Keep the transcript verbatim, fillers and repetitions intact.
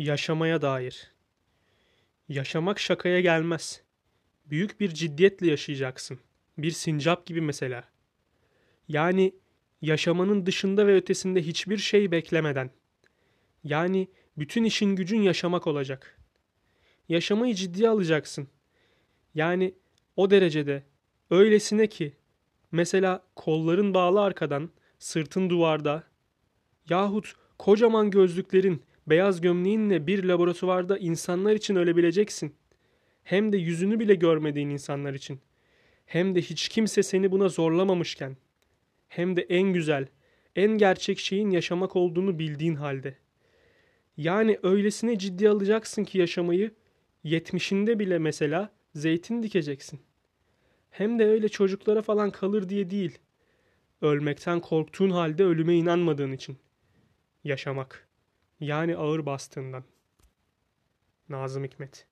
Yaşamaya dair. Yaşamak şakaya gelmez. Büyük bir ciddiyetle yaşayacaksın. Bir sincap gibi mesela. Yani yaşamanın dışında ve ötesinde hiçbir şey beklemeden. Yani bütün işin gücün yaşamak olacak. Yaşamayı ciddiye alacaksın. Yani o derecede, öylesine ki mesela kolların bağlı arkadan, sırtın duvarda yahut kocaman gözlüklerin, beyaz gömleğinle bir laboratuvarda insanlar için ölebileceksin. Hem de yüzünü bile görmediğin insanlar için. Hem de hiç kimse seni buna zorlamamışken. Hem de en güzel, en gerçek şeyin yaşamak olduğunu bildiğin halde. Yani öylesine ciddiye alacaksın ki yaşamayı, yetmişinde bile mesela zeytin dikeceksin. Hem de öyle çocuklara falan kalır diye değil. Ölmekten korktuğun halde ölüme inanmadığın için. Yaşamak. Yani ağır bastığından. Nazım Hikmet.